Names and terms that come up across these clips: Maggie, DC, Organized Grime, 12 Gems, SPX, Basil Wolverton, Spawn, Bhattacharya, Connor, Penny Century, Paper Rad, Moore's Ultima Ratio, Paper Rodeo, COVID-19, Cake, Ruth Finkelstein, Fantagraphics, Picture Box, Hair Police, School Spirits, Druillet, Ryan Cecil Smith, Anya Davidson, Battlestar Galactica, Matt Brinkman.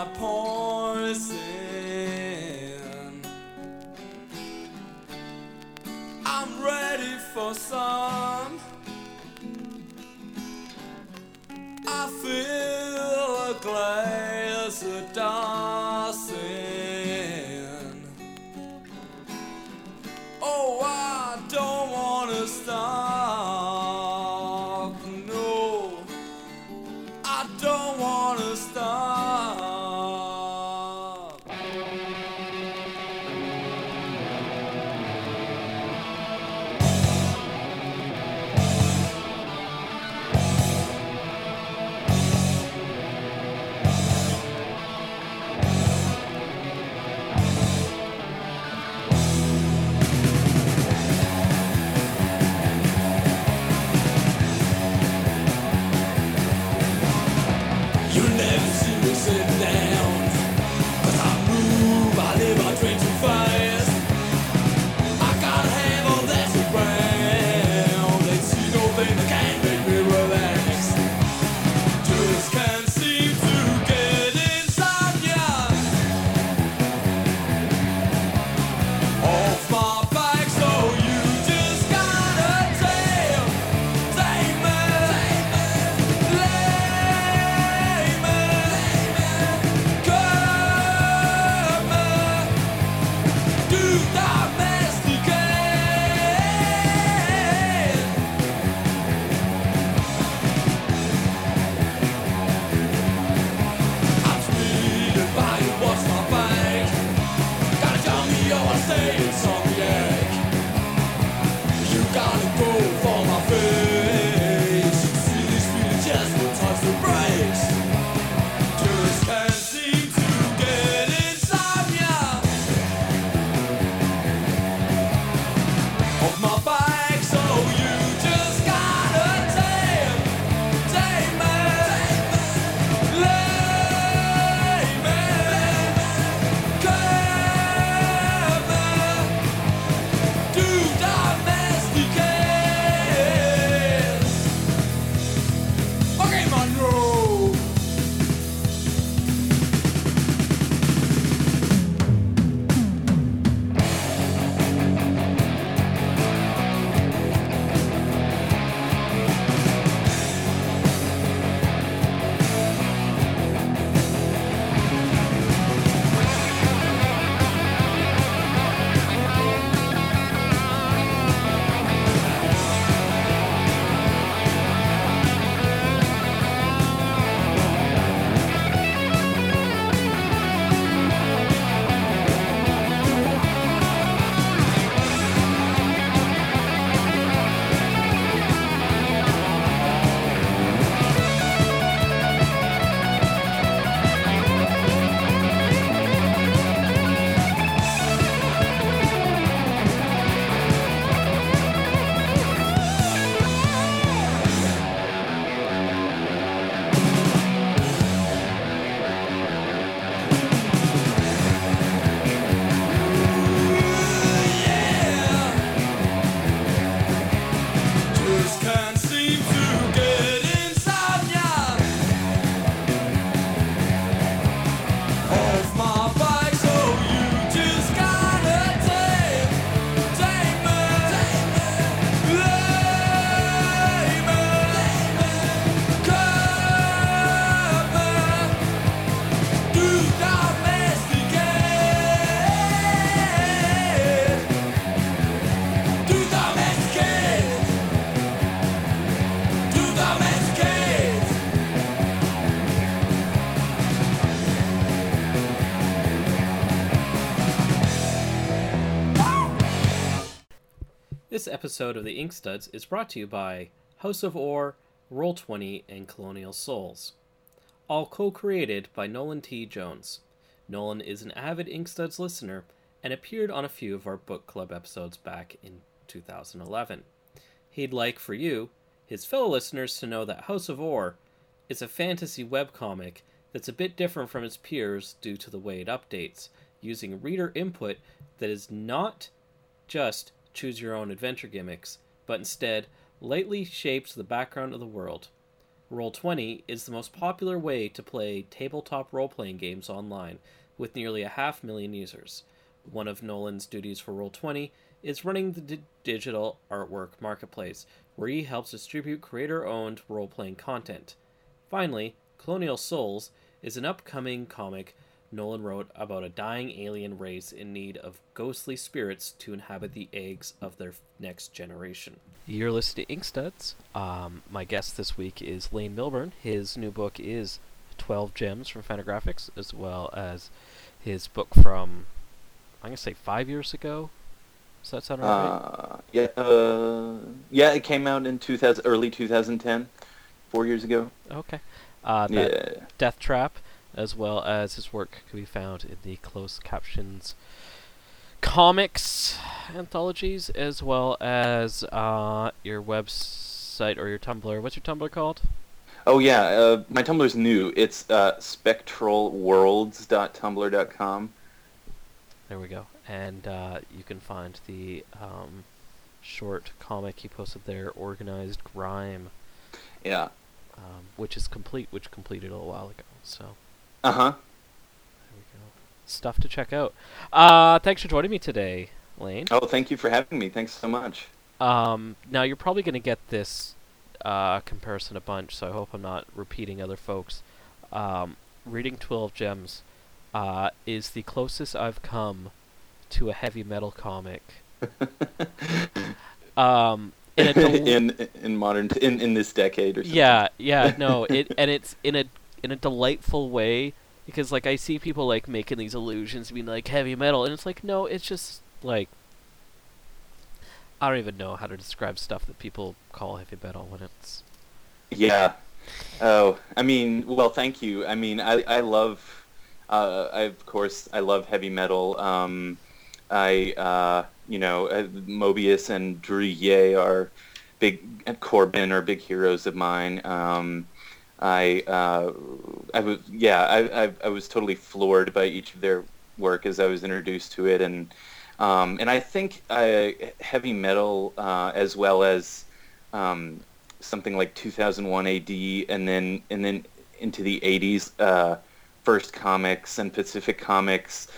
my poison. I'm ready for some. I feel a glass of dancing. Oh, I don't want to stop. No, I don't want to stop. You'll never see me sit down, 'cause I move, I live, I dream too fast. I gotta have all that's around. They see no thing that can make me relax. Just can't seem to get inside ya. Off my back, so you just gotta take me, lay me, curb me, do domesticate. I'm speeding by, you watch my bike. Gotta tell me how I stay insomniac. You gotta go for my face. You see this feeling just won't touch the brakes. Just can't seem to get insomnia. Off my bike, so you just gotta take me, lay me, curb me, do domesticate. Okay, Monroe. Just can't seem to get insomnia. Off my bike, so you just gotta take me, lay me, curb me, do domesticate, do domesticate. Do domesticate. This episode of the Ink Studs is brought to you by House of Orr, Roll20, and Colonial Souls. All co-created by Nolan T. Jones. Nolan is an avid Ink Studs listener and appeared on a few of our book club episodes back in 2011. He'd like for you, his fellow listeners, to know that House of Orr is a fantasy webcomic that's a bit different from its peers due to the way it updates, using reader input that is not just choose your own adventure gimmicks, but instead lightly shapes the background of the world. Roll20 is the most popular way to play tabletop role-playing games online, with nearly 500,000 users. One of Nolan's duties for Roll20 is running the digital artwork marketplace, where he helps distribute creator-owned role-playing content. Finally, Colonial Souls is an upcoming comic Nolan wrote about a dying alien race in need of ghostly spirits to inhabit the eggs of their next generation. You're listening to Ink Studs. My guest this week is Lane Milburn. His new book is 12 Gems from Fantagraphics, as well as his book from, I'm going to say, 5 years ago. Does that sound right? Yeah, it came out in early 2010, 4 years ago. Okay. Death Trap, as well as his work, can be found in the closed captions comics anthologies, as well as your website or your Tumblr. What's your Tumblr called? Oh yeah, my Tumblr's new. It's spectralworlds.tumblr.com. There we go. And you can find the short comic he posted there, Organized Grime. Yeah. Which is complete, which completed a little while ago, so... Uh-huh. There we go. Stuff to check out. Thanks for joining me today, Lane. Oh, thank you for having me. Thanks so much. Now, you're probably going to get this comparison a bunch, so I hope I'm not repeating other folks. Reading 12 Gems is the closest I've come to a heavy metal comic. In this decade or something. Yeah, no, it's in a delightful way, because like I see people like making these allusions, being like heavy metal, and it's like, no, it's just like I don't even know how to describe stuff that people call heavy metal when it's. Yeah. Oh, I mean, well, thank you. I mean, I love, I love heavy metal. Moebius and Druillet are Corbin are big heroes of mine. I was totally floored by each of their work as I was introduced to it, and I think heavy metal as well as something like 2001 A.D. and then into the 80s, First Comics and Pacific Comics,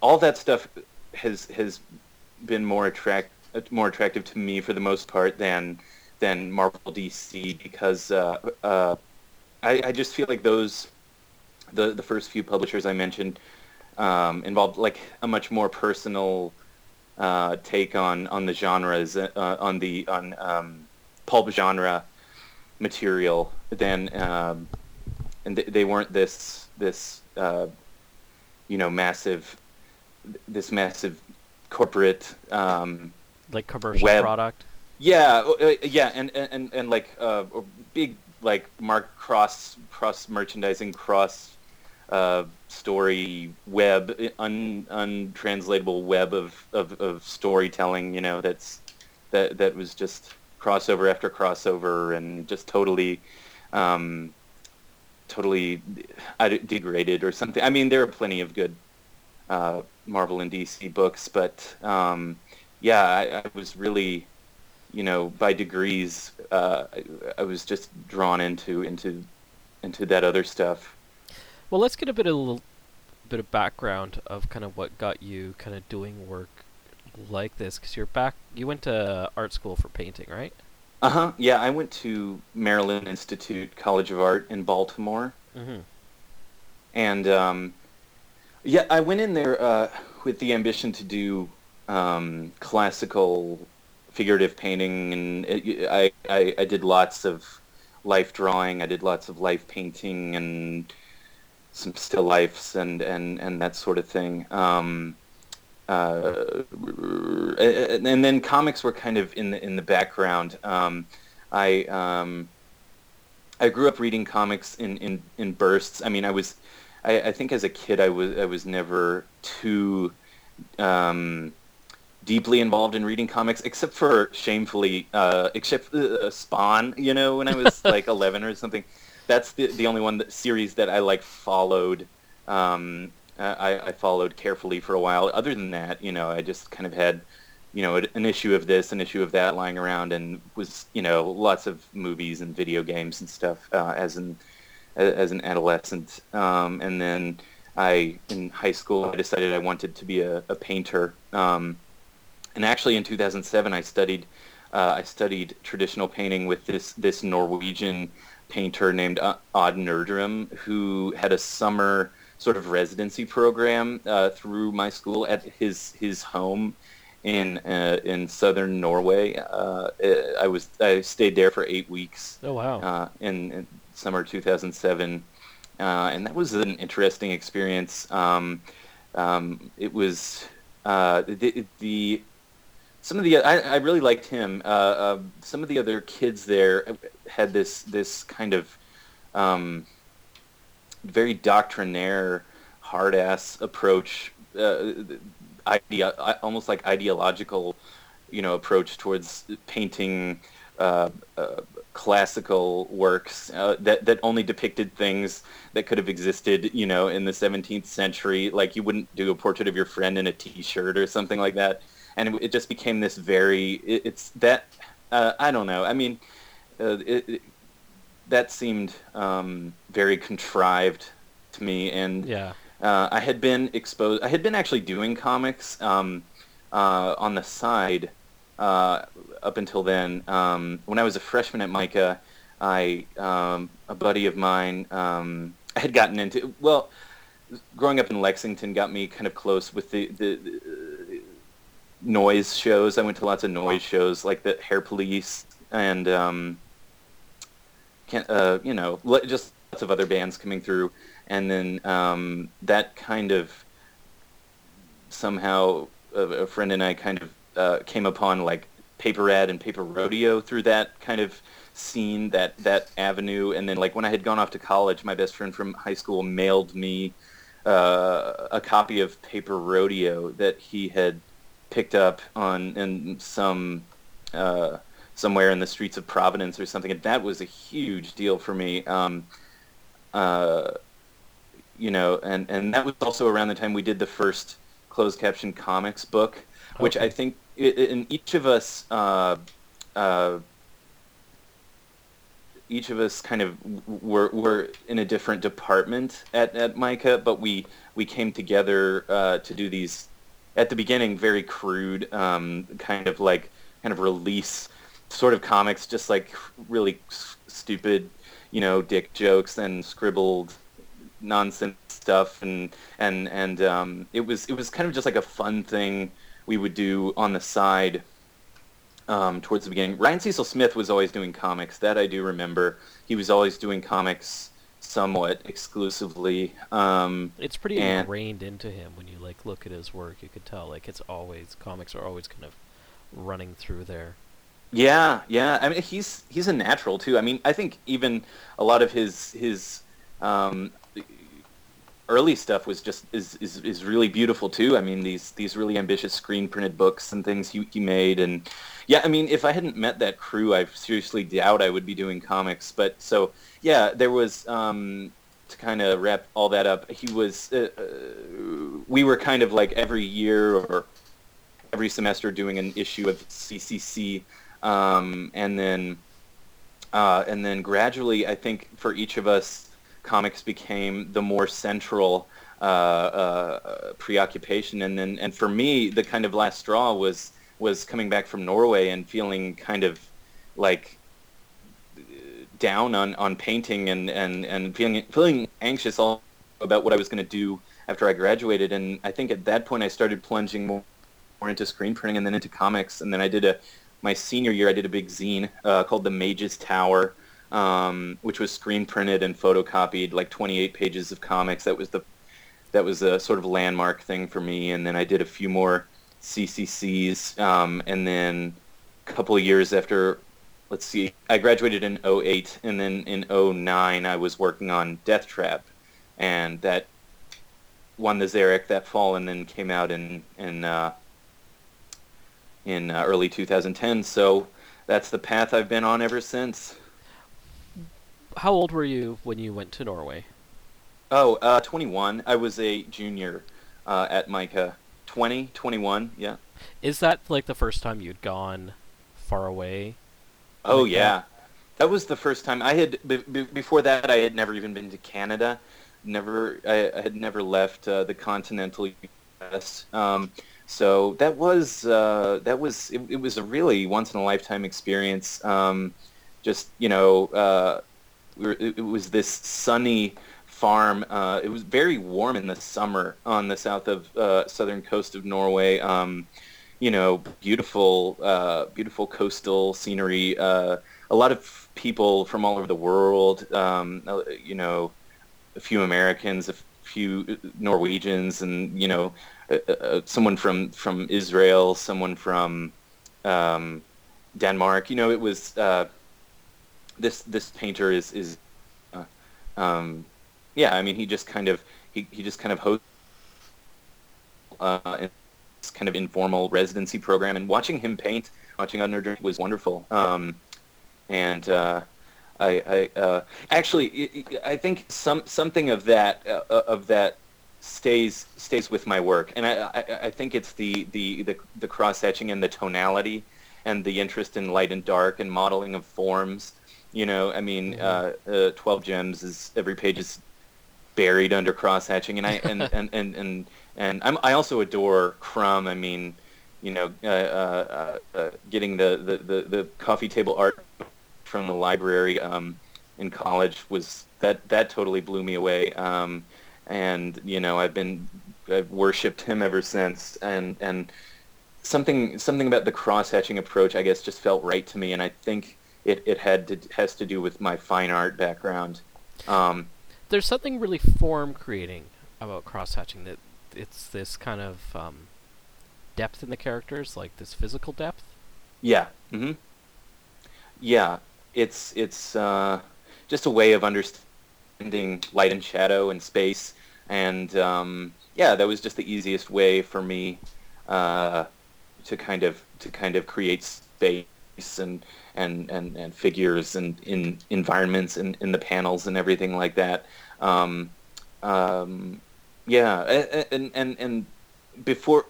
all that stuff has been more attractive to me for the most part than Marvel, DC, because I just feel like those the first few publishers I mentioned involved like a much more personal take on the genres on pulp genre material than and they weren't this massive corporate like commercial web product. And like big like cross merchandising, cross story web, untranslatable web of storytelling, you know, that was just crossover after crossover, and just totally degraded or something. I mean, there are plenty of good Marvel and DC books, but I was really, you know, by degrees, I was just drawn into that other stuff. Well, let's get a bit of background of kind of what got you kind of doing work like this, because you went to art school for painting, right? Yeah, I went to Maryland Institute College of Art in Baltimore. Mm-hmm. And yeah, I went in there with the ambition to do classical figurative painting, and I did lots of life drawing, I did lots of life painting, and some still lifes and that sort of thing. And then comics were kind of in the background. I grew up reading comics in bursts. I mean, I think as a kid I was never too deeply involved in reading comics, except for shamefully Spawn. You know, when I was like 11 or something, that's the only series that I like followed. I followed carefully for a while. Other than that, you know, I just kind of had you know, an issue of this, an issue of that lying around, and was, you know, lots of movies and video games and stuff as an adolescent. And then in high school, I decided I wanted to be a painter. And actually in 2007, I studied traditional painting with this Norwegian painter named Odd Nerdrum, who had a summer sort of residency program through my school at his home in southern Norway. I stayed there for 8 weeks. Oh wow! In summer 2007, and that was an interesting experience. It was the some of the I really liked him. Some of the other kids there had this kind of very doctrinaire, hard-ass approach. Almost like ideological, you know, approach towards painting classical works that only depicted things that could have existed, you know, in the 17th century. Like you wouldn't do a portrait of your friend in a T-shirt or something like that. And it just became this very. I don't know. I mean, that seemed very contrived to me, and yeah. I had been exposed. I had been actually doing comics on the side up until then. When I was a freshman at Micah, a buddy of mine, I had gotten into. Well, growing up in Lexington got me kind of close with the noise shows. I went to lots of noise shows, like the Hair Police and just lots of other bands coming through. And then that kind of somehow a friend and I kind of came upon like Paper Rad and Paper Rodeo through that kind of scene, that avenue. And then like when I had gone off to college, my best friend from high school mailed me a copy of Paper Rodeo that he had picked up in some somewhere in the streets of Providence or something. And that was a huge deal for me. You know, and that was also around the time we did the first closed caption comics book, which I think in each of us kind of were in a different department at Micah, but we came together to do these at the beginning very crude kind of release sort of comics, just like really stupid, you know, dick jokes and scribbled nonsense stuff, and it was kind of just like a fun thing we would do on the side towards the beginning. Ryan Cecil Smith was always doing comics. That I do remember. He was always doing comics somewhat exclusively. It's pretty ingrained into him. When you like look at his work, you could tell like it's always, comics are always kind of running through there. Yeah. I mean, he's a natural too. I mean, I think even a lot of his early stuff was just is really beautiful too. I mean, these really ambitious screen printed books and things he made, and yeah, I mean, if I hadn't met that crew, I seriously doubt I would be doing comics. But so yeah, there was to kind of wrap all that up. He was we were kind of like every year or every semester doing an issue of CCC, and then gradually, I think for each of us, comics became the more central preoccupation, and for me, the kind of last straw was coming back from Norway and feeling kind of like down on painting and feeling anxious all about what I was going to do after I graduated. And I think at that point, I started plunging more into screen printing and then into comics. And then I did my senior year, I did a big zine called The Mage's Tower, which was screen printed and photocopied, like 28 pages of comics. That was a sort of landmark thing for me. And then I did a few more CCCs, and then a couple of years after, let's see, I graduated in 2008, and then in 2009 I was working on Death Trap, and that won the Zarek that fall, and then came out in early 2010. So that's the path I've been on ever since. How old were you when you went to Norway? 21. I was a junior at Micah. 21, yeah. Is that, like, the first time you'd gone far away? Oh, like yeah. That was the first time. I had, before that, I had never even been to Canada. I had never left the continental U.S., so that was it was a really once in a lifetime experience. It was this sunny farm. It was very warm in the summer on the southern coast of Norway. Beautiful coastal scenery. A lot of people from all over the world. A few Americans, a few Norwegians, and someone from Israel, someone from Denmark. It was this painter he just kind of hosted this kind of informal residency program, and watching him paint, watching Odd Nerdrum was wonderful. I think something of that stays with my work, and I think it's the cross etching and the tonality, and the interest in light and dark and modeling of forms. 12 Gems is every page is buried under cross etching, and I and I also adore Crumb. Getting the coffee table art from the library in college was that totally blew me away, I've worshipped him ever since, and something about the cross-hatching approach, I guess, just felt right to me, and I think it has to do with my fine art background. There's something really form creating about cross-hatching, that it's this kind of depth in the characters, like this physical depth. Yeah. Mm-hmm. Yeah. It's just a way of understanding light and shadow and space, and that was just the easiest way for me to kind of create space and figures and in environments and in the panels and everything like that. And before,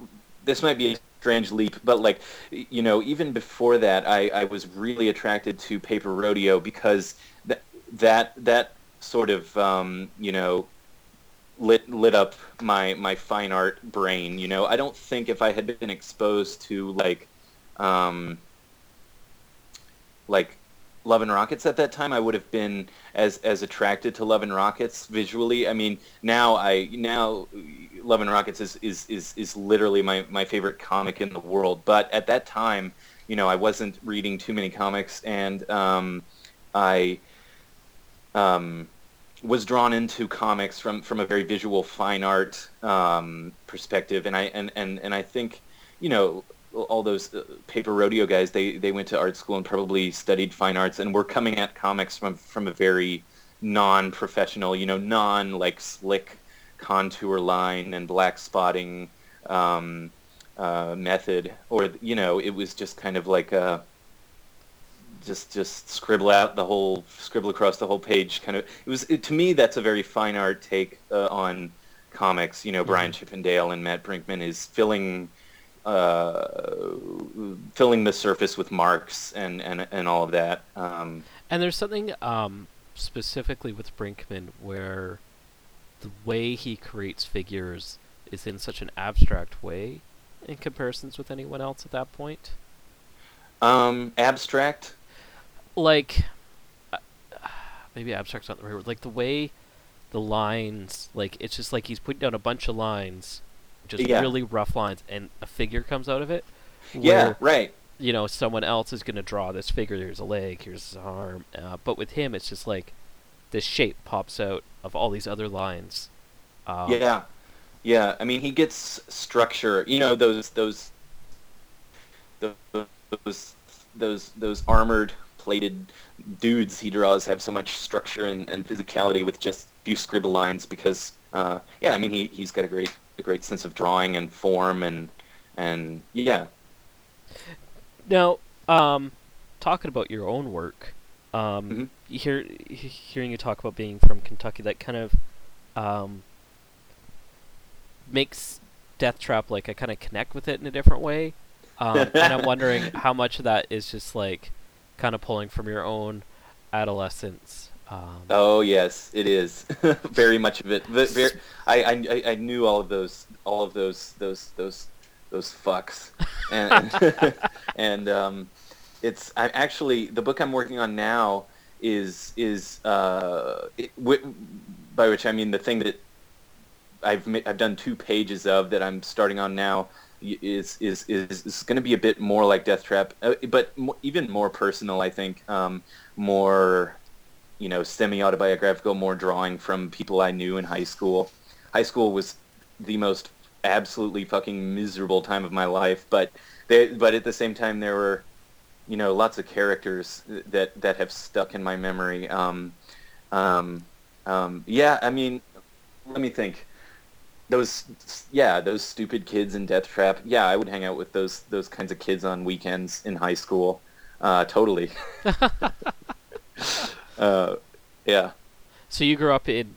this might be a strange leap, but even before that, I was really attracted to Paper Rodeo, because that sort of lit up my fine art brain. I don't think if I had been exposed to like Love and Rockets at that time, I would have been as attracted to Love and Rockets visually. Now Love and Rockets is literally my favorite comic in the world. But at that time, I wasn't reading too many comics, and I was drawn into comics from a very visual fine art perspective. And I think, all those Paper Rodeo guys, they went to art school and probably studied fine arts, and were coming at comics from a very non-professional, slick contour line and black spotting method, or it was just kind of like a just scribble across the whole page kind of. To me, that's a very fine art take on comics. Brian Chippendale and Matt Brinkman is filling the surface with marks and all of that. And there's something specifically with Brinkman where the way he creates figures is in such an abstract way in comparisons with anyone else at that point. Abstract? Like, maybe abstract's not the right word. Like, the way the lines, like, it's just like he's putting down a bunch of lines, really rough lines, and a figure comes out of it. Yeah, right. Someone else is going to draw this figure. Here's a leg, here's an arm. But with him, it's just like this shape pops out of all these other lines. Yeah. I mean, he gets structure. Those armored, plated dudes he draws have so much structure and physicality with just a few scribble lines, because he's got a great sense of drawing and form and yeah. Now, talking about your own work, hearing you talk about being from Kentucky, that kind of makes Death Trap, like, I kind of connect with it in a different way. And I'm wondering how much of that is just, like, kind of pulling from your own adolescence. Oh, yes, it is. Very much of it. Very, I knew all of those fucks. And, I'm actually, the book I'm working on now is by which I mean the thing that I've done 2 pages of that I'm starting on now is going to be a bit more like Death Trap, but even more personal, I think, more, you know, semi-autobiographical, more drawing from people I knew in high school. High school was the most absolutely fucking miserable time of my life, but at the same time there were, you know, lots of characters that have stuck in my memory. Yeah, I mean, let me think. Those stupid kids in Death Trap. Yeah, I would hang out with those kinds of kids on weekends in high school. Totally. Yeah. So you grew up in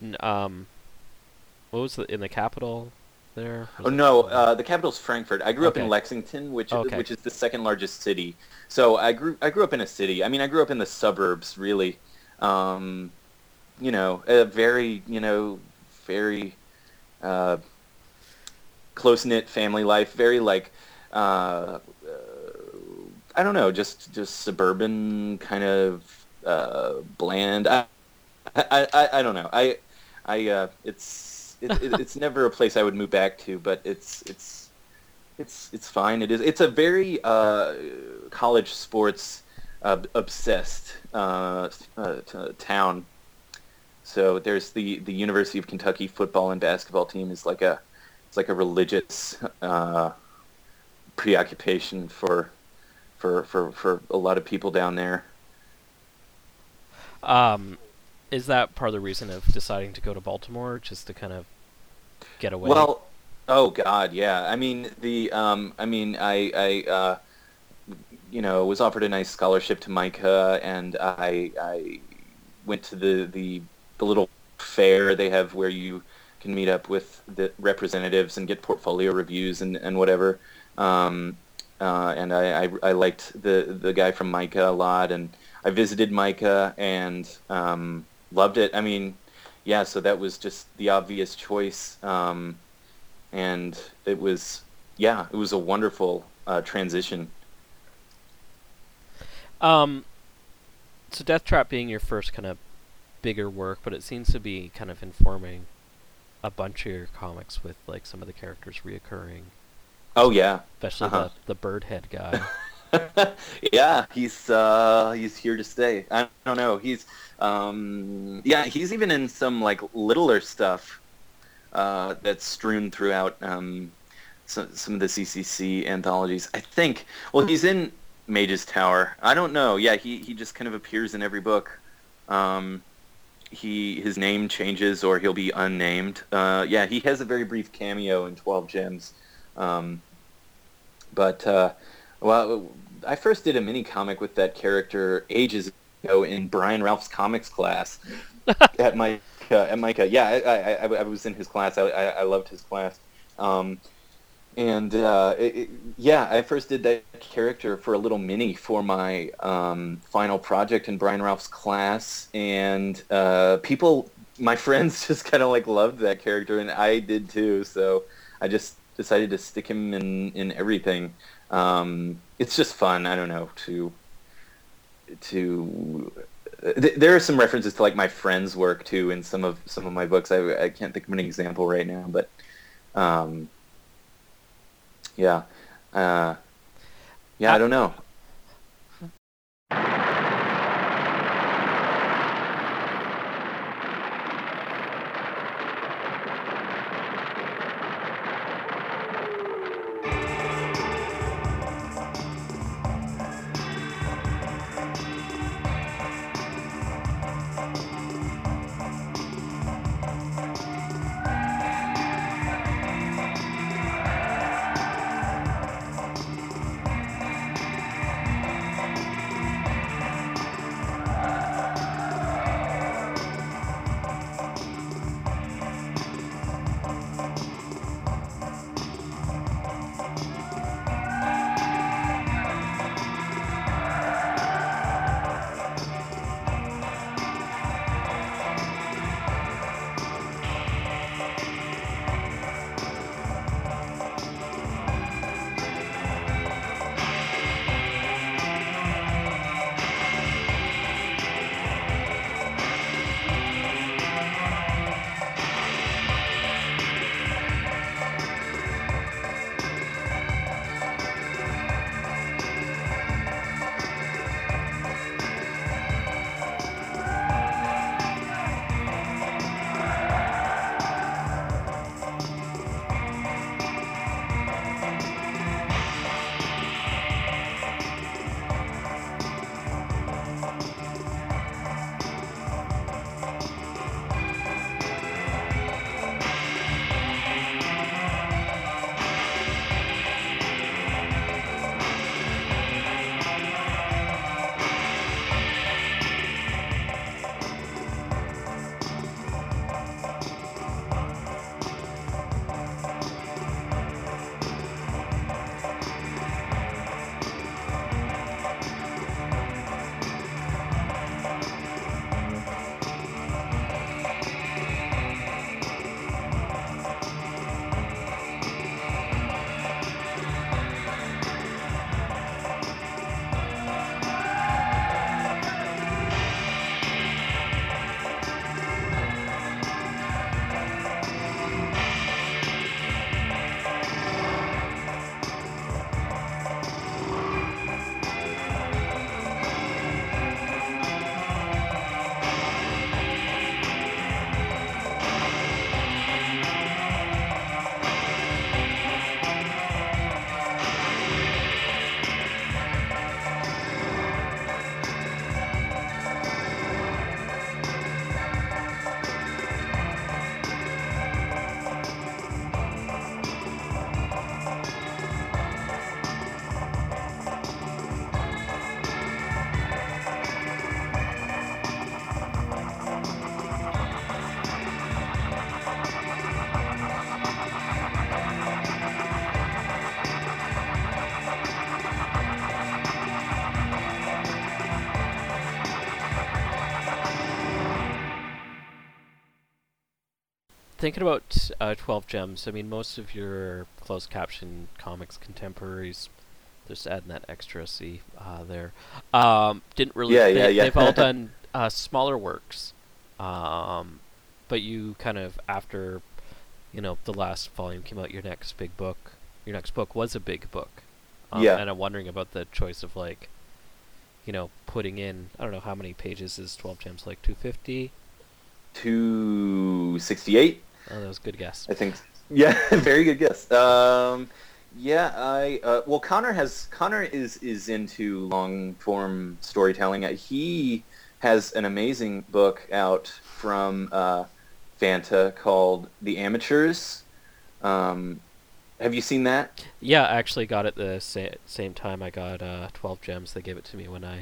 in the capital there? Oh no, the capital's Frankfurt. I grew up in Lexington, which is the second largest city. So I grew up in a city. I mean, I grew up in the suburbs, really. You know, a very, you know, very close-knit family life, very like I don't know, just suburban kind of bland. I don't know. I it's never a place I would move back to, but it's fine. It's a very college sports obsessed town. So there's the University of Kentucky football and basketball team is like a religious preoccupation for a lot of people down there. Is that part of the reason of deciding to go to Baltimore, just to kind of get away? Well, oh God, yeah. I mean, I you know, was offered a nice scholarship to Micah, and I went to the little fair they have where you can meet up with the representatives and get portfolio reviews and whatever. And I liked the guy from Micah a lot, and I visited Micah and loved it. I mean, yeah, so that was just the obvious choice. And it was, yeah, it was a wonderful transition. So Death Trap being your first kind of bigger work, but it seems to be kind of informing a bunch of your comics with like some of the characters reoccurring. Oh yeah, especially the Birdhead guy. Yeah, he's here to stay. I don't know. He's yeah, he's even in some like littler stuff that's strewn throughout some of the CCC anthologies. I think. Well, he's in Mage's Tower. I don't know. Yeah, he just kind of appears in every book. His name changes or he'll be unnamed. Yeah, he has a very brief cameo in 12 Gems. Well, I first did a mini comic with that character ages ago in Brian Ralph's comics class at Micah. Yeah, I was in his class. I loved his class. And yeah, I first did that character for a little mini for my final project in Brian Ralph's class, and people, my friends, just kind of like loved that character, and I did too. So I just decided to stick him in everything. It's just fun. I don't know there are some references to like my friends' work too in some of my books. I can't think of an example right now, but. Yeah. Yeah, I don't know. thinking about 12 Gems, I mean, most of your closed caption comics contemporaries, just adding that extra C there, didn't really... They've all done smaller works, but you kind of, after, you know, the last volume came out, your next book was a big book. And I'm wondering about the choice of, like, you know, putting in, I don't know, how many pages is 12 Gems, like 250? 268? Oh, that was a good guess. I think, yeah, very good guess. Well, Connor is into long-form storytelling. He has an amazing book out from Fanta called The Amateurs. Have you seen that? Yeah, I actually got it the same time I got 12 Gems. They gave it to me when I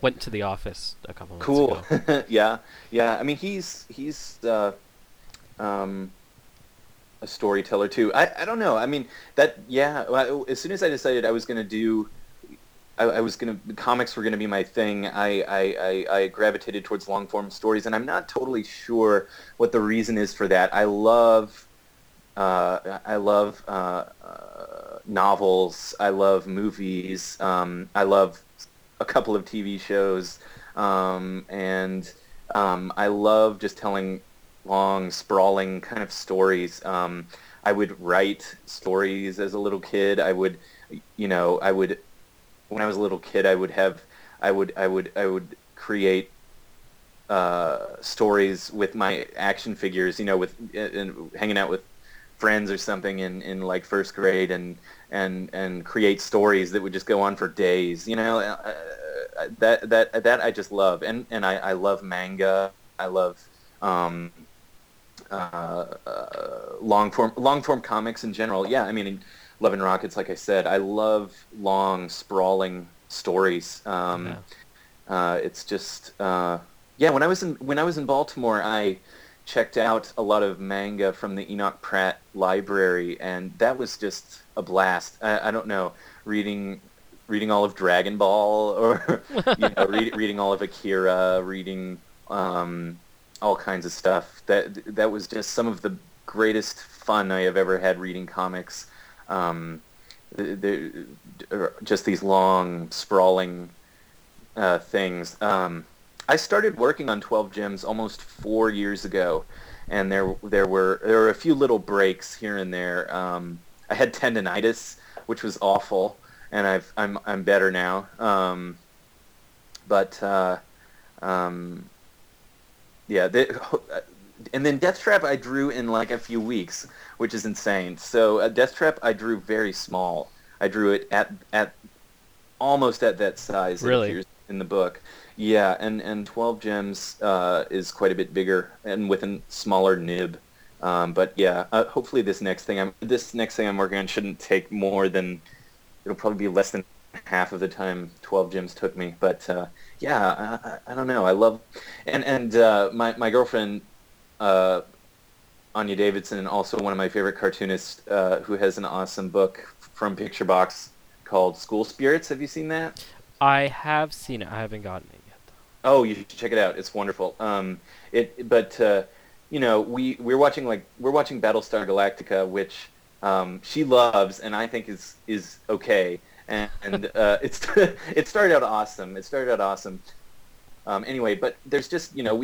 went to the office a couple months ago. Cool. Yeah. I mean, he's a storyteller too. I don't know. I mean, that, yeah, as soon as I decided I was going to do, comics were going to be my thing, I gravitated towards long form stories, and I'm not totally sure what the reason is for that. I love novels. I love movies. I love a couple of TV shows, and I love just telling long, sprawling kind of stories. I would write stories as a little kid. I would create stories with my action figures. You know, with and hanging out with friends or something in like first grade and create stories that would just go on for days, you know, that I just love. And I love manga. I love long form comics in general. Yeah. I mean, Love and Rockets, like I said, I love long sprawling stories. It's just, when I was in Baltimore, I checked out a lot of manga from the Enoch Pratt library, and that was just a blast. I don't know, reading all of Dragon Ball, or you know, reading all of Akira, reading all kinds of stuff. That was just some of the greatest fun I have ever had reading comics. Just these long, sprawling things. I started working on 12 Gems almost 4 years ago, and there were a few little breaks here and there. I had tendinitis, which was awful, and I'm better now. And then Death Trap I drew in like a few weeks, which is insane. So Death Trap I drew very small. I drew it at almost at that size. Really? In the book. Yeah, and 12 Gems is quite a bit bigger and with a smaller nib, but yeah. Hopefully, this next thing I'm working on shouldn't take more than, it'll probably be less than half of the time 12 Gems took me. But I don't know. I love, and my girlfriend, Anya Davidson, also one of my favorite cartoonists, who has an awesome book from Picture Box called School Spirits. Have you seen that? I have seen it. I haven't gotten it yet, though. Oh, you should check it out. It's wonderful. You know, we're watching Battlestar Galactica, which she loves, and I think is okay. And it started out awesome. Anyway, but there's just, you know,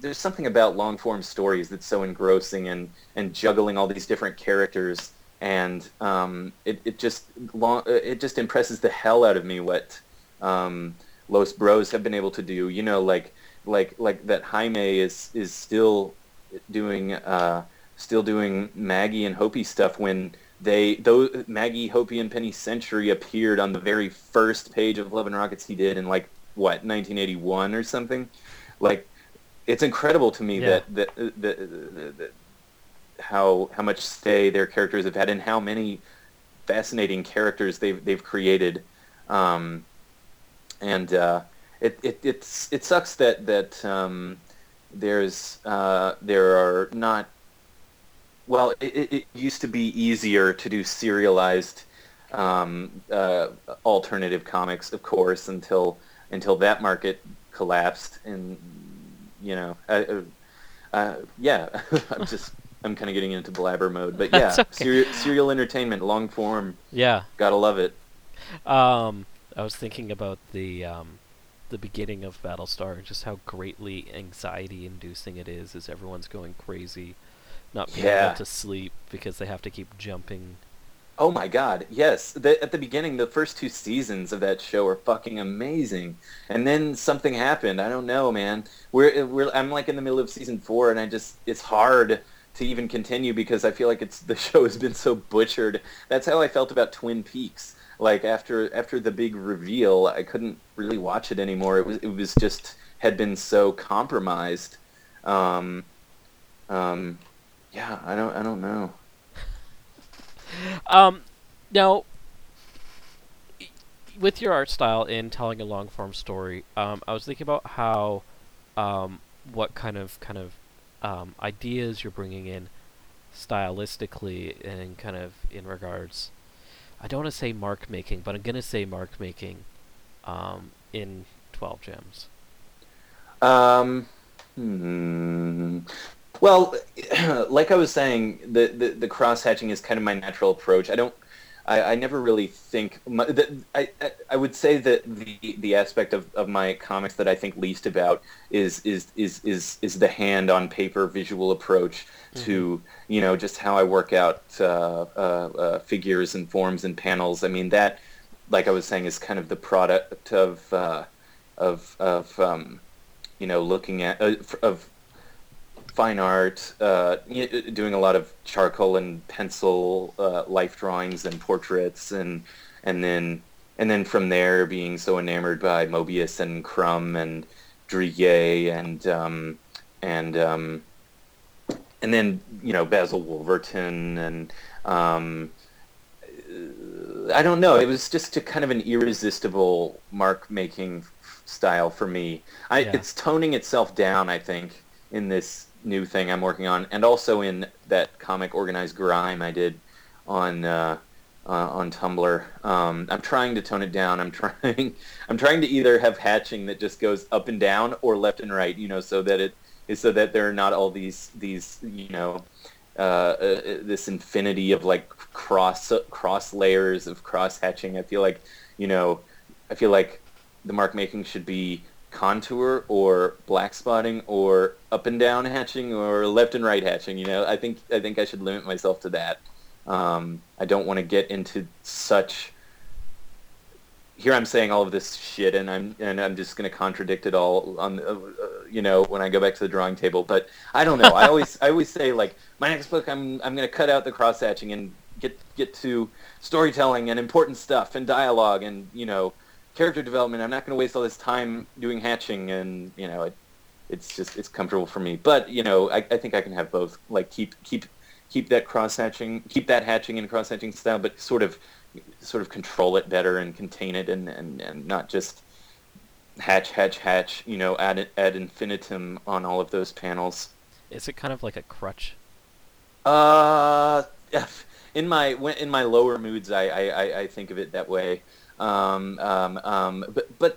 there's something about long form stories that's so engrossing, and juggling all these different characters, and it just impresses the hell out of me what Los Bros have been able to do, you know, like that Jaime is still doing Maggie and Hopi stuff, when Maggie, Hopi, and Penny Century appeared on the very first page of Love and Rockets he did in 1981 or something. Like, it's incredible to me that how much stay their characters have had, and how many fascinating characters they've created. It sucks that there are not. Well, it used to be easier to do serialized alternative comics, of course, until that market collapsed, and you know. Yeah, I'm kind of getting into blabber mode, but yeah, okay. serial entertainment, long form. Yeah, gotta love it. I was thinking about the beginning of Battlestar, and just how greatly anxiety-inducing it is, as everyone's going crazy, not being able to sleep because they have to keep jumping. Oh my God! Yes, at the beginning, the first two seasons of that show are fucking amazing, and then something happened. I don't know, man. I'm like in the middle of season 4, and it's hard to even continue because I feel like the show has been so butchered. That's how I felt about Twin Peaks. Like after the big reveal, I couldn't really watch it anymore. It was just had been so compromised. Yeah, I don't know. Now, with your art style in telling a long form story, I was thinking about how, what kind of ideas you're bringing in, stylistically and kind of in regards. I don't want to say mark making, but I'm gonna say mark making, in 12 Gems. Well, like I was saying, the cross-hatching is kind of my natural approach. I never really think. I would say that the aspect of my comics that I think least about is the hand on paper visual approach to just how I work out figures and forms and panels. I mean, that, like I was saying, is kind of the product of looking at of fine art, doing a lot of charcoal and pencil life drawings and portraits, and then from there being so enamored by Moebius and Crumb and Druillet and then Basil Wolverton and I don't know. It was just kind of an irresistible mark making style for me. It's toning itself down, I think, in this new thing I'm working on, and also in that comic Organized Grime I did on Tumblr. I'm trying to tone it down. I'm trying to either have hatching that just goes up and down or left and right, so that there are not all these this infinity of like cross layers of cross hatching. I feel like the mark making should be contour or black spotting or up and down hatching or left and right hatching. I think I should limit myself to that. I don't want to get into such. Here I'm saying all of this shit, and I'm just going to contradict it all on when I go back to the drawing table. But I don't know. I always say, like, my next book I'm going to cut out the cross hatching and get to storytelling and important stuff and dialogue and character development. I'm not going to waste all this time doing hatching, and it's comfortable for me. But I think I can have both. Like keep that cross hatching, keep that hatching and cross hatching style, but sort of control it better and contain it, and not just hatch. Ad infinitum on all of those panels. Is it kind of like a crutch? In my lower moods, I think of it that way. But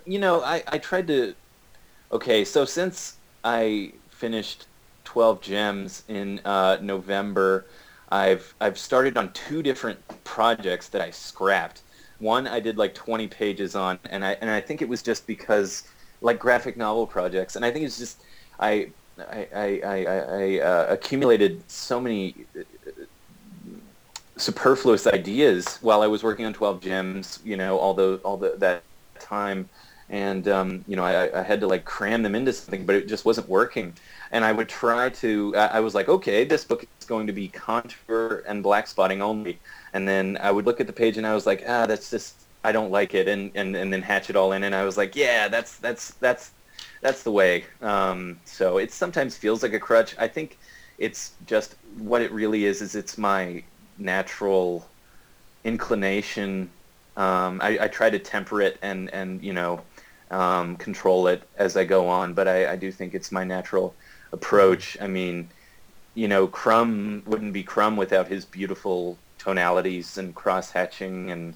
I tried to. Okay, so since I finished 12 Gems in November, I've started on 2 different projects that I scrapped. One I did like 20 pages on, and I think it was just because, like, graphic novel projects, and I think it's just I accumulated so many superfluous ideas while I was working on 12 Gems, all that time, and I had to like cram them into something, but it just wasn't working. And I would try to. I was like, okay, this book is going to be contour and black spotting only, and then I would look at the page and I was like, that's just, I don't like it, and then hatch it all in, and I was like, yeah, that's the way. So it sometimes feels like a crutch. I think it's just what it really is it's my natural inclination. I try to temper it and control it as I go on, but I do think it's my natural approach. I mean, Crumb wouldn't be Crumb without his beautiful tonalities and cross-hatching and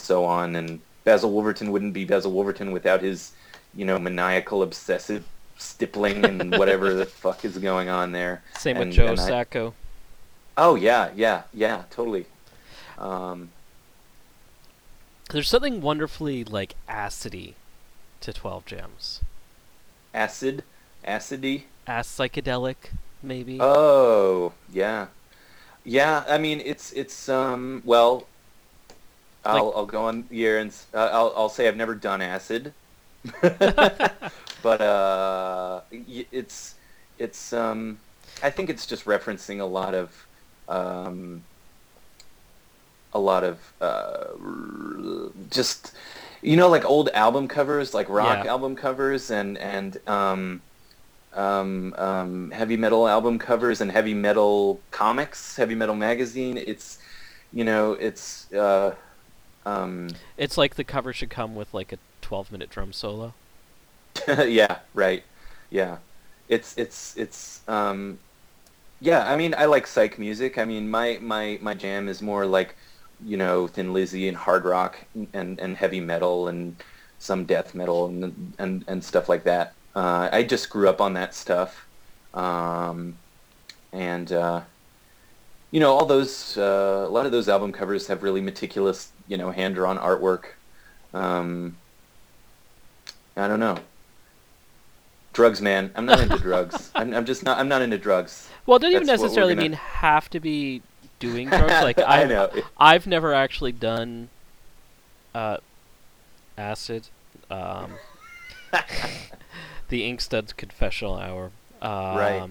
so on, and Basil Wolverton wouldn't be Basil Wolverton without his maniacal obsessive stippling and whatever the fuck is going on there. Same with Joe Sacco. Oh, yeah, totally. There's something wonderfully, like, acidy to 12 Gems. Acid? Acidy? Psychedelic, maybe. Oh, yeah. Yeah, I mean, it's well, I'll go on here and I'll say I've never done acid. But it's I think it's just referencing a lot of just, you know, like old album covers, like rock album covers and heavy metal album covers and heavy metal comics, heavy metal magazine. It's, you know, it's like the cover should come with like a 12-minute drum solo. Yeah, right. Yeah. Yeah, I mean, I like psych music. I mean, my jam is more like, you know, Thin Lizzy and hard rock and heavy metal and some death metal and stuff like that. I just grew up on that stuff. You know, all those, a lot of those album covers have really meticulous, you know, hand-drawn artwork. I don't know. Drugs, man. I'm not into drugs. I'm not into drugs. Well, it doesn't even necessarily mean have to be doing drugs. Like I know. I've never actually done acid. The Inkstuds Confessional Hour. Right.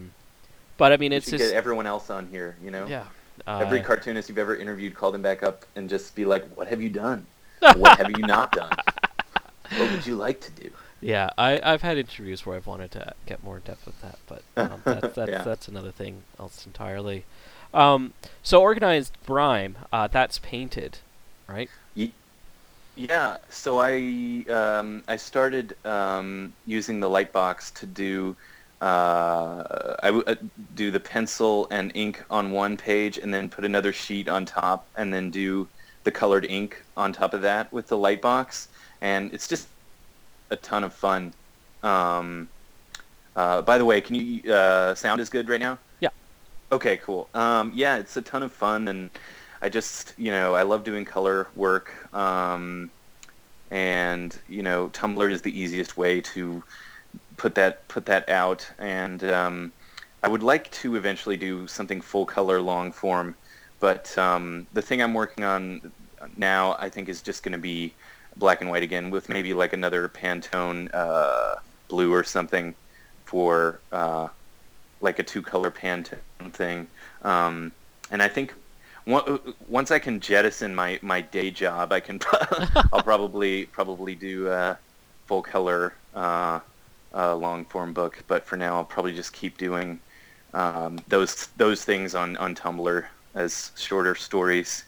But I mean, it's just get everyone else on here. You know. Yeah. Every cartoonist you've ever interviewed, call them back up and just be like, "What have you done? What have you not done? What would you like to do?" Yeah, I've had interviews where I've wanted to get more in depth with that, but that's another thing else entirely. So Organized Grime, that's painted, right? Yeah. So I started using the Lightbox to do do the pencil and ink on one page, and then put another sheet on top, and then do the colored ink on top of that with the Lightbox, and it's just a ton of fun. By the way, can you sound is good right now? Yeah. Okay, cool. Yeah, it's a ton of fun, and I just, you know, I love doing color work. And you know, Tumblr is the easiest way to put that out. And I would like to eventually do something full color, long form, but the thing I'm working on now, I think, is just going to be black and white again, with maybe like another Pantone blue or something for like a two-color Pantone thing. And I think once I can jettison my day job, I can I'll probably do a full-color long-form book. But for now, I'll probably just keep doing those things on Tumblr as shorter stories.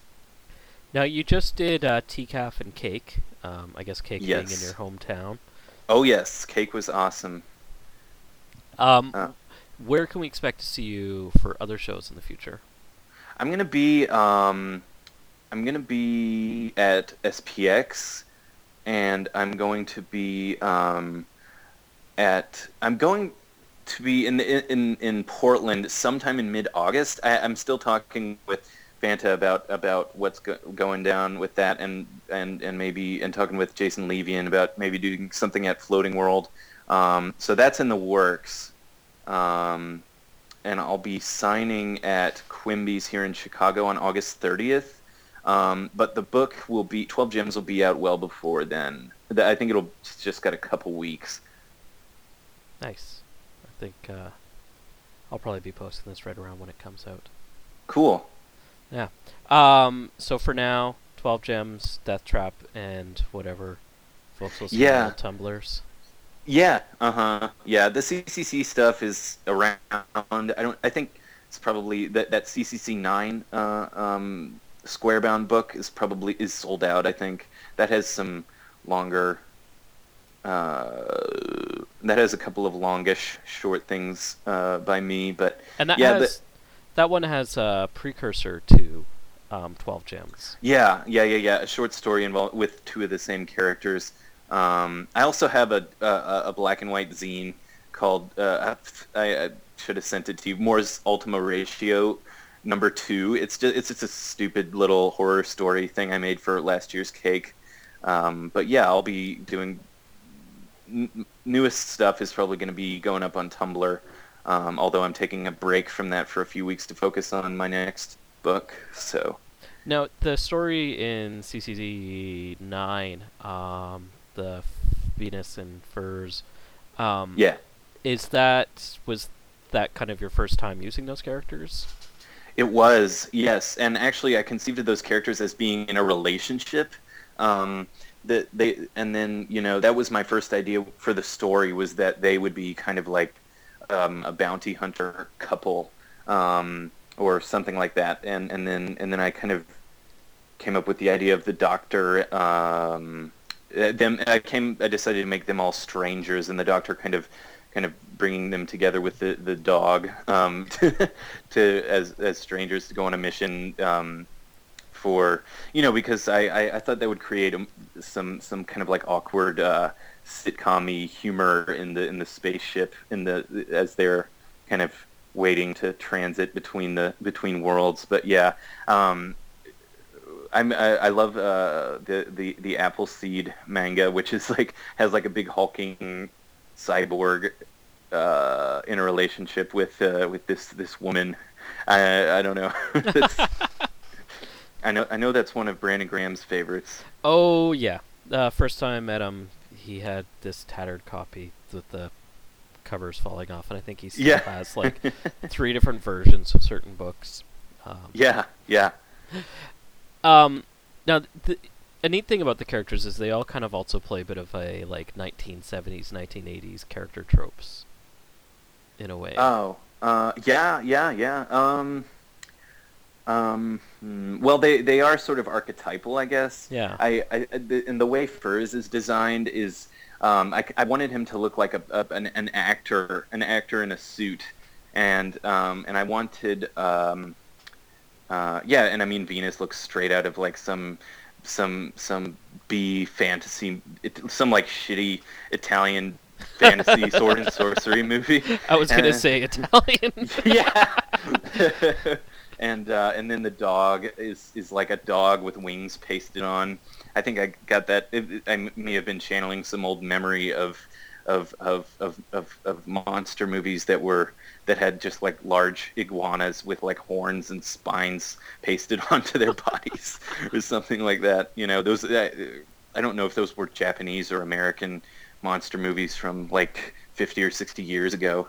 Now, you just did Decaf and Cake. I guess Cake being in your hometown. Oh, yes. Cake was awesome. Where can we expect to see you for other shows in the future? I'm going to be at SPX, and I'm going to be in Portland sometime in mid-August. I'm still talking with Fanta about what's going down with that, and talking with Jason Levian about maybe doing something at Floating World. So that's in the works. And I'll be signing at Quimby's here in Chicago on August 30th. But the book 12 Gems will be out well before then. I think it'll just got a couple weeks. Nice. I think I'll probably be posting this right around when it comes out. Cool. Yeah. So for now, 12 Gems, Death Trap, and whatever folks will see on Tumblrs. Yeah. Uh-huh. Yeah, the CCC stuff is around. I think it's probably that CCC 9 squarebound book is sold out, I think. That has some longer that has a couple of longish short things by me, but that one has a precursor to 12 Gems. Yeah. A short story involved with two of the same characters. I also have a black and white zine called, I should have sent it to you, Moore's Ultima Ratio number 2. It's just a stupid little horror story thing I made for last year's Cake. But yeah, I'll be doing... newest stuff is probably going to be going up on Tumblr, although I'm taking a break from that for a few weeks to focus on my next book, so... Now, the story in CCC 9, the Venus and Furs, yeah. Was that kind of your first time using those characters? It was, yes. And actually, I conceived of those characters as being in a relationship. That was my first idea for the story, was that they would be kind of like a bounty hunter couple, or something like that. And then I kind of came up with the idea of the Doctor. I decided to make them all strangers, and the Doctor kind of bringing them together with the dog, as strangers to go on a mission, because I thought that would create some kind of like awkward sitcom-y humor in the spaceship as they're kind of waiting to transit between worlds. But yeah, I love the Appleseed manga, which is like has like a big hulking cyborg in a relationship with this woman. I don't know. I know that's one of Brandon Graham's favorites. Oh yeah, first time I met him, he had this tattered copy with the covers falling off, and I think he still has like 3 different versions of certain books. Now, a neat thing about the characters is they all kind of also play a bit of a like 1970s, 1980s character tropes, in a way. Well, they are sort of archetypal, I guess. Yeah. And the way Furs is designed is, I wanted him to look like an actor in a suit, and I wanted, and I mean Venus looks straight out of like some B fantasy, some like shitty Italian fantasy sword and sorcery movie. I was gonna say Italian. Yeah. And then the dog is like a dog with wings pasted on. I think I got that. I may have been channeling some old memory of monster movies that had just like large iguanas with like horns and spines pasted onto their bodies or something like that. You know, those. I don't know if those were Japanese or American monster movies from like 50 or 60 years ago.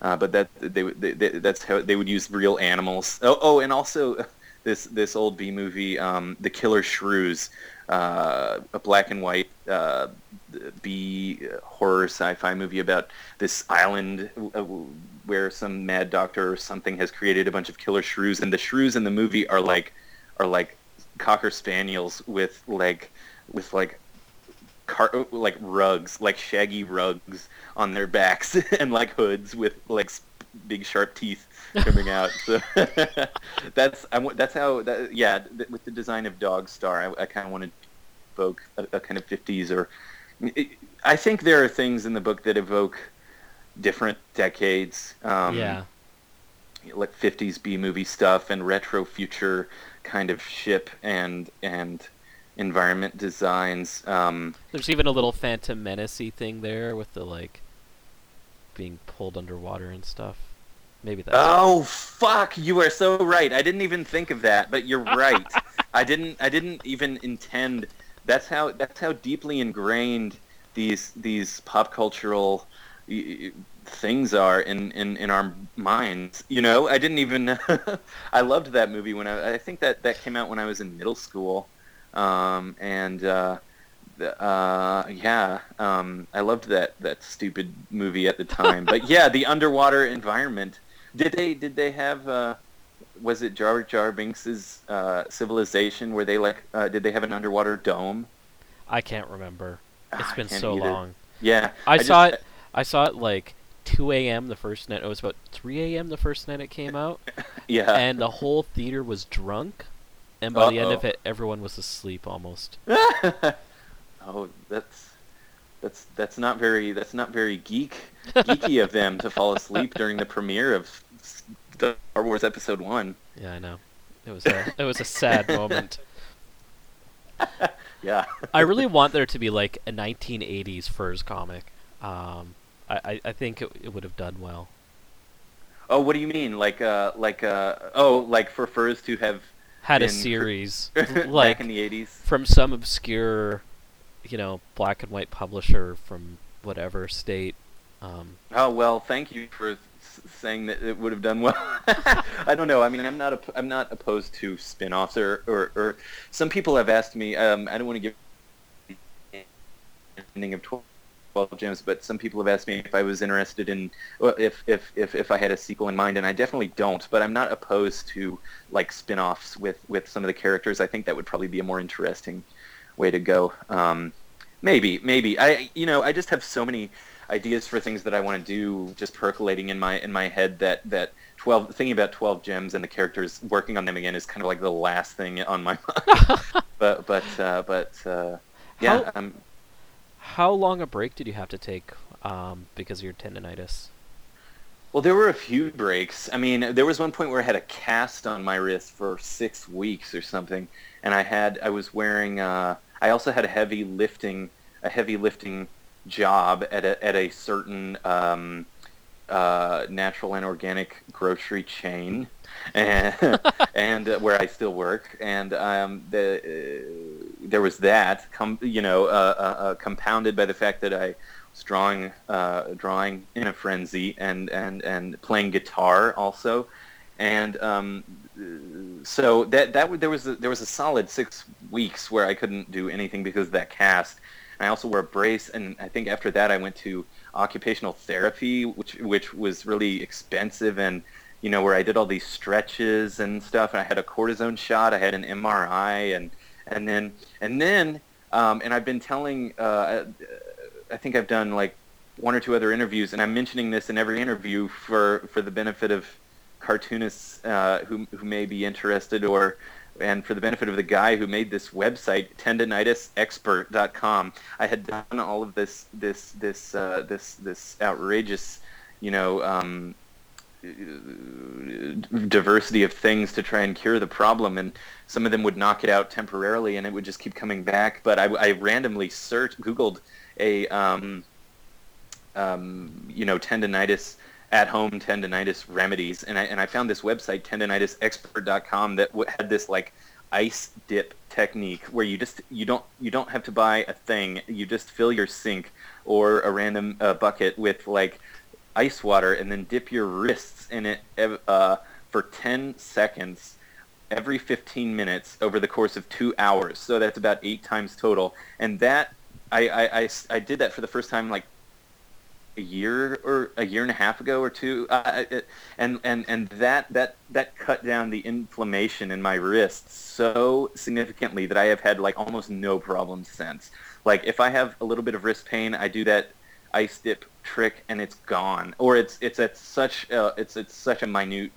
But that's how they would use real animals. Oh, and also this old B movie, The Killer Shrews, a black and white B horror sci-fi movie about this island where some mad doctor or something has created a bunch of killer shrews, and the shrews in the movie are like cocker spaniels with like. Like rugs, like shaggy rugs on their backs, and like hoods with like big sharp teeth coming out. So with the design of Dog Star, I kind of wanted to evoke a kind of 50s I think there are things in the book that evoke different decades. Like 50s B movie stuff and retro future kind of ship and environment designs. There's even a little Phantom Menace-y thing there with the like being pulled underwater and stuff. Maybe that. Oh fuck! You are so right. I didn't even think of that, but you're right. I didn't even intend. That's how deeply ingrained these pop cultural things are in our minds. You know, I didn't even. I loved that movie when I think that came out when I was in middle school. I loved that stupid movie at the time. But yeah, the underwater environment. Did they have? Was it Jar Binks's Civilization? Where they like? Did they have an underwater dome? I can't remember. It's been so long. Yeah, I saw it. I saw it like 2 a.m. the first night. It was about 3 a.m. the first night it came out. Yeah, and the whole theater was drunk. And by the end of it, everyone was asleep almost. Oh, that's That's not very geeky of them to fall asleep during the premiere of Star Wars Episode 1. Yeah, I know. It was a sad moment. Yeah. I really want there to be like a 1980s Furs comic. I think it would have done well. Oh, what do you mean? Like for Furs to have had a series like back in the 80s from some obscure, black and white publisher from whatever state. Oh, well, thank you for saying that it would have done well. I don't know. I mean, I'm not opposed to spin-offs or some people have asked me, I don't want to give the ending of 12 Gems, but some people have asked me if I was interested in, if I had a sequel in mind, and I definitely don't, but I'm not opposed to like spin-offs with some of the characters. I think that would probably be a more interesting way to go. Maybe. I just have so many ideas for things that I want to do just percolating in my head that thinking about 12 Gems and the characters, working on them again is kind of like the last thing on my mind. but yeah. How long a break did you have to take because of your tendonitis? Well, there were a few breaks. I mean, there was one point where I had a cast on my wrist for 6 weeks or something, and I also had a heavy lifting job at a certain natural and organic grocery chain, and and where I still work, and there was that compounded by the fact that I was drawing in a frenzy and playing guitar also, and so that there was a solid 6 weeks where I couldn't do anything because of that cast. I also wore a brace, and I think after that I went to occupational therapy, which was really expensive, and where I did all these stretches and stuff, and I had a cortisone shot, I had an MRI, and then and I've been telling, I think I've done like one or two other interviews, and I'm mentioning this in every interview for the benefit of cartoonists who may be interested, or. And for the benefit of the guy who made this website, tendonitisexpert.com, I had done all of this outrageous, diversity of things to try and cure the problem, and some of them would knock it out temporarily, and it would just keep coming back. But I randomly Googled tendonitis. At-home tendonitis remedies, and I found this website, tendonitisexpert.com, that had this like ice dip technique where you don't have to buy a thing. You just fill your sink or a random bucket with like ice water, and then dip your wrists in it for 10 seconds every 15 minutes over the course of 2 hours. So that's about 8 times total. And that I did that for the first time like a year and a half ago or two, and that cut down the inflammation in my wrist so significantly that I have had like almost no problems since. Like if I have a little bit of wrist pain, I do that ice dip trick and it's gone, or it's at such a minute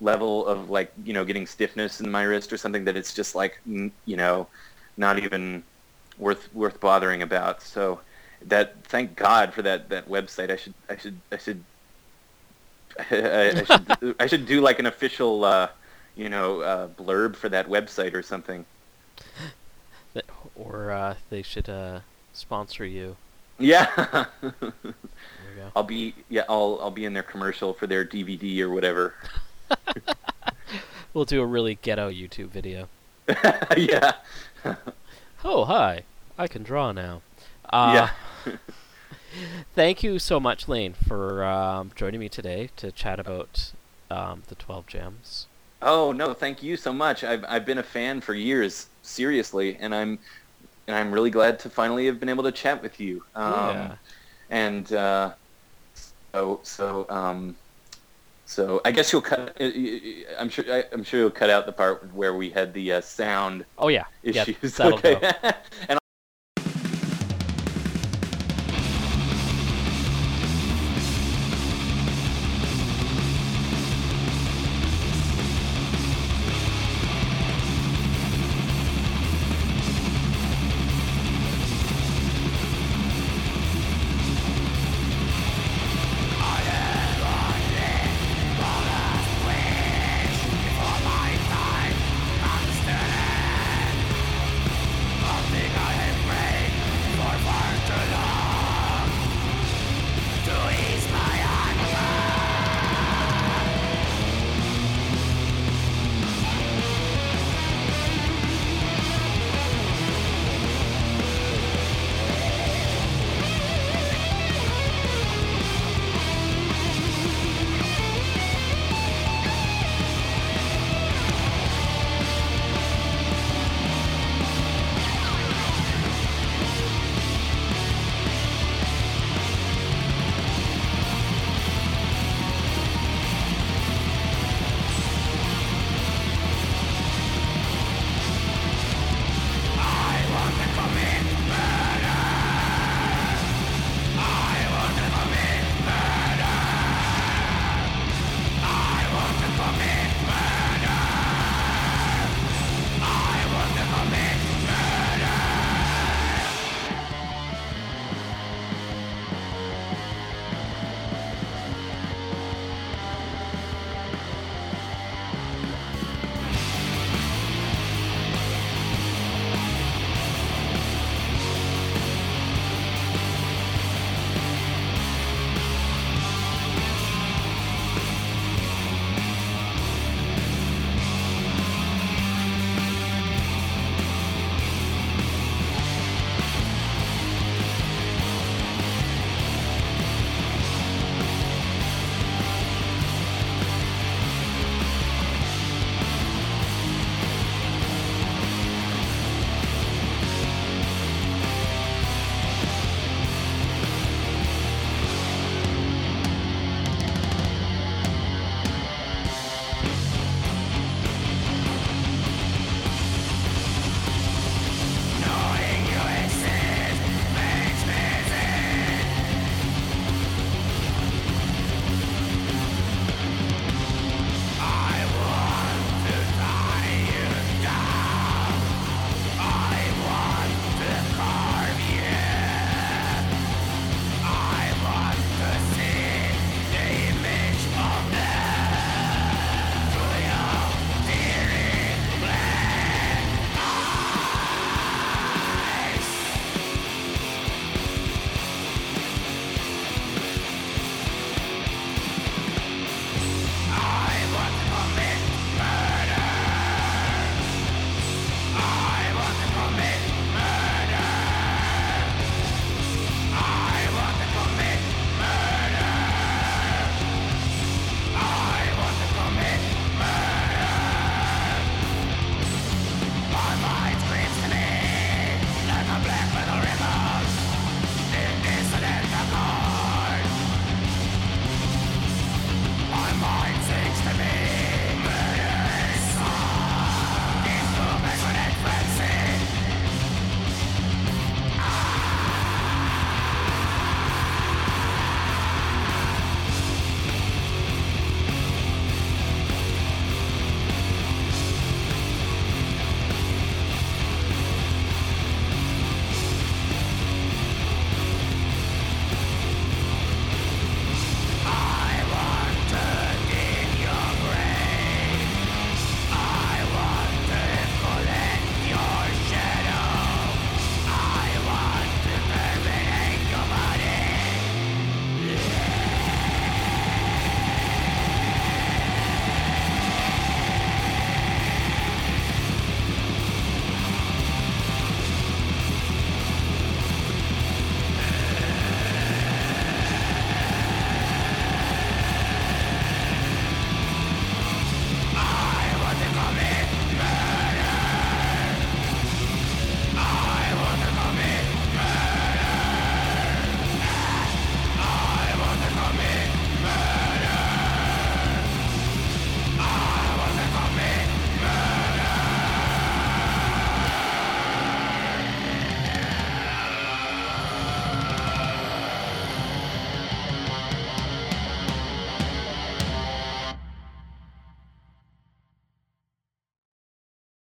level of like getting stiffness in my wrist or something that it's just like not even worth bothering about. So. That, thank God for that website. I should do like an official, blurb for that website or something. Or they should sponsor you. Yeah. There you go. I'll be in their commercial for their DVD or whatever. We'll do a really ghetto YouTube video. Yeah. Oh hi, I can draw now. Yeah. Thank you so much, Lane, for joining me today to chat about the 12 Gems. Oh no, thank you so much. I've been a fan for years, seriously, and I'm really glad to finally have been able to chat with you. Yeah. And so I guess you'll cut. I'm sure you'll cut out the part where we had the sound. Oh yeah, issues. Yeah, that'll go. And